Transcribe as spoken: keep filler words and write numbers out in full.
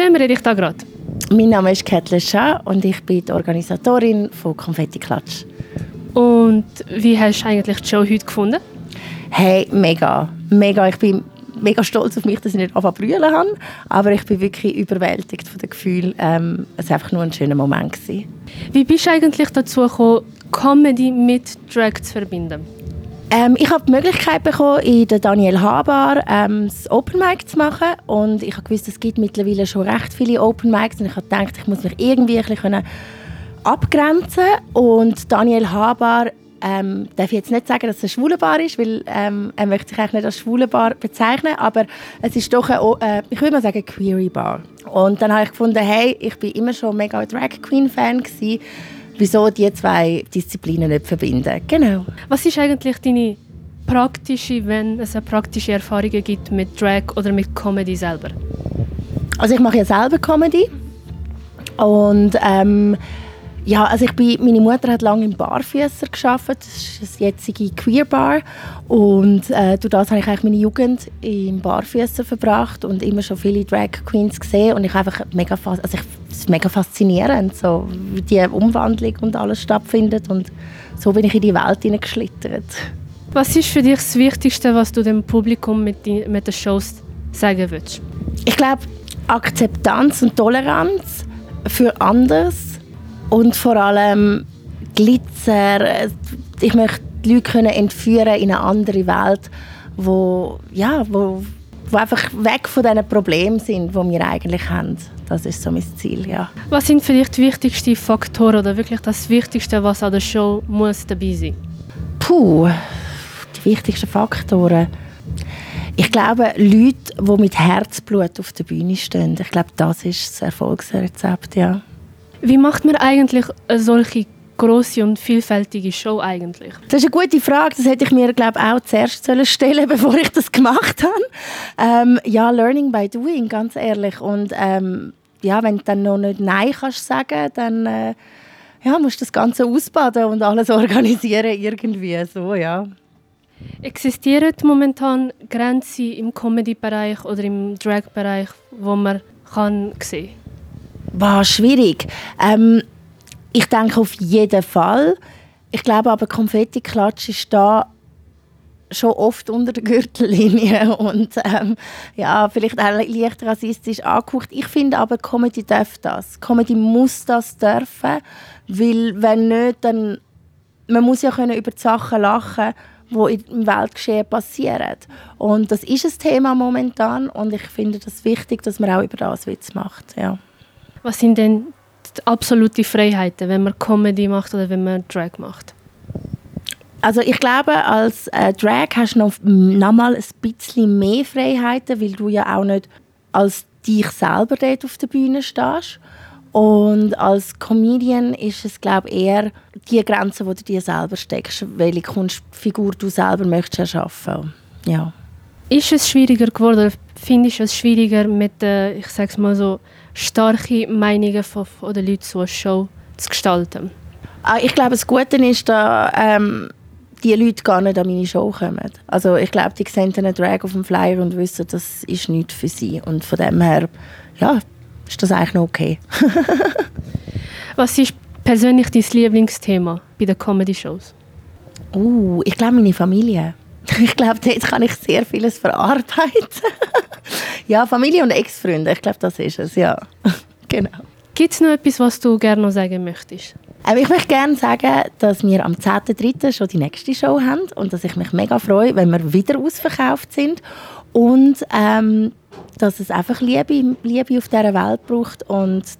wem rede ich da gerade? Mein Name ist Kat Le Chat und ich bin die Organisatorin von Konfetti Klatsch. Und wie hast du eigentlich die Show heute gefunden? Hey, mega. Mega. Ich bin mega stolz auf mich, dass ich nicht anfangen zu brüllen habe. Aber ich bin wirklich überwältigt von den Gefühlen. Ähm, es war einfach nur ein schöner Moment. Wie bist du eigentlich dazu gekommen, Comedy mit Drag zu verbinden? Ähm, ich habe die Möglichkeit bekommen, in der Daniel H. Bar ähm, das Open Mic zu machen. Und ich habe gewusst, es gibt mittlerweile schon recht viele Open Mics. Und ich habe gedacht, ich muss mich irgendwie ein bisschen abgrenzen können. Und Daniel H. Bar ähm, darf ich jetzt nicht sagen, dass es eine schwule Bar ist, weil ähm, er möchte sich eigentlich nicht als schwule Bar bezeichnen. Aber es ist doch eine, äh, ich würde mal sagen, Queery Bar. Und dann habe ich gefunden, hey, ich bin immer schon mega Drag Queen Fan gewesen. Wieso diese zwei Disziplinen nicht verbinden. Genau. Was ist eigentlich deine praktische, wenn es eine praktische Erfahrung gibt mit Drag oder mit Comedy selber? Also ich mache ja selber Comedy und ähm, ja, also ich bin, meine Mutter hat lange im Barfüßer gearbeitet, das ist das jetzige Queer Bar und äh, durch das habe ich eigentlich meine Jugend im Barfüßer verbracht und immer schon viele Drag Queens gesehen und ich einfach mega, also ich, es ist mega faszinierend, so, wie die Umwandlung und alles stattfindet und so bin ich in die Welt hineingeschlittert. Was ist für dich das Wichtigste, was du dem Publikum mit, die, mit den Shows sagen willst? Ich glaube, Akzeptanz und Toleranz für anders. Und vor allem Glitzer. Ich möchte die Leute können entführen in eine andere Welt, wo, ja, wo, wo einfach weg von diesen Problemen sind, die wir eigentlich haben. Das ist so mein Ziel, ja. Was sind für dich die wichtigsten Faktoren oder wirklich das Wichtigste, was an der Show muss dabei sein muss? Puh, die wichtigsten Faktoren. Ich glaube, Leute, die mit Herzblut auf der Bühne stehen, ich glaube, das ist das Erfolgsrezept, ja. Wie macht man eigentlich eine solche grosse und vielfältige Show eigentlich? Das ist eine gute Frage. Das hätte ich mir, glaube ich, auch zuerst stellen sollen, bevor ich das gemacht habe. Ähm, ja, learning by doing, ganz ehrlich. Und ähm, ja, wenn du dann noch nicht Nein kannst sagen, dann äh, ja, musst du das Ganze ausbaden und alles organisieren irgendwie. So, ja. Existieren momentan Grenzen im Comedy-Bereich oder im Drag-Bereich, wo man kann sehen kann? Wow, schwierig. Ähm, ich denke auf jeden Fall. Ich glaube aber, Konfetti Klatsch ist da schon oft unter der Gürtellinie und ähm, ja, vielleicht auch leicht rassistisch angeguckt. Ich finde aber, Comedy darf das. Comedy muss das dürfen, weil wenn nicht, dann man muss ja können über die Sachen lachen, die im Weltgeschehen passieren. Und das ist ein Thema momentan und ich finde das wichtig, dass man auch über das Witz macht, ja. Was sind denn die absoluten Freiheiten, wenn man Comedy macht oder wenn man Drag macht? Also ich glaube, als äh, Drag hast du noch, noch mal ein bisschen mehr Freiheiten, weil du ja auch nicht als dich selber dort auf der Bühne stehst. Und als Comedian ist es, glaube ich, eher die Grenze, die du dir selber steckst, welche Kunstfigur du selber möchtest erschaffen. Ja. Ist es schwieriger geworden oder findest du es schwieriger mit äh, ich sag's mal so, starke Meinungen von, von den Leuten zur Show zu gestalten? Ich glaube, das Gute ist, dass ähm, die Leute gar nicht an meine Show kommen. Also ich glaube, die sehen einen Drag auf dem Flyer und wissen, das ist nichts für sie. Und von dem her ja, ist das eigentlich noch okay. Was ist persönlich dein Lieblingsthema bei den Comedy-Shows? Uh, ich glaube, meine Familie. Ich glaube, dort kann ich sehr vieles verarbeiten. Ja, Familie und Ex-Freunde, ich glaube, das ist es, ja. Genau. Gibt es noch etwas, was du gerne noch sagen möchtest? Ähm, ich möchte gerne sagen, dass wir am zehnten dritten schon die nächste Show haben und dass ich mich mega freue, wenn wir wieder ausverkauft sind und ähm, dass es einfach Liebe, Liebe auf dieser Welt braucht und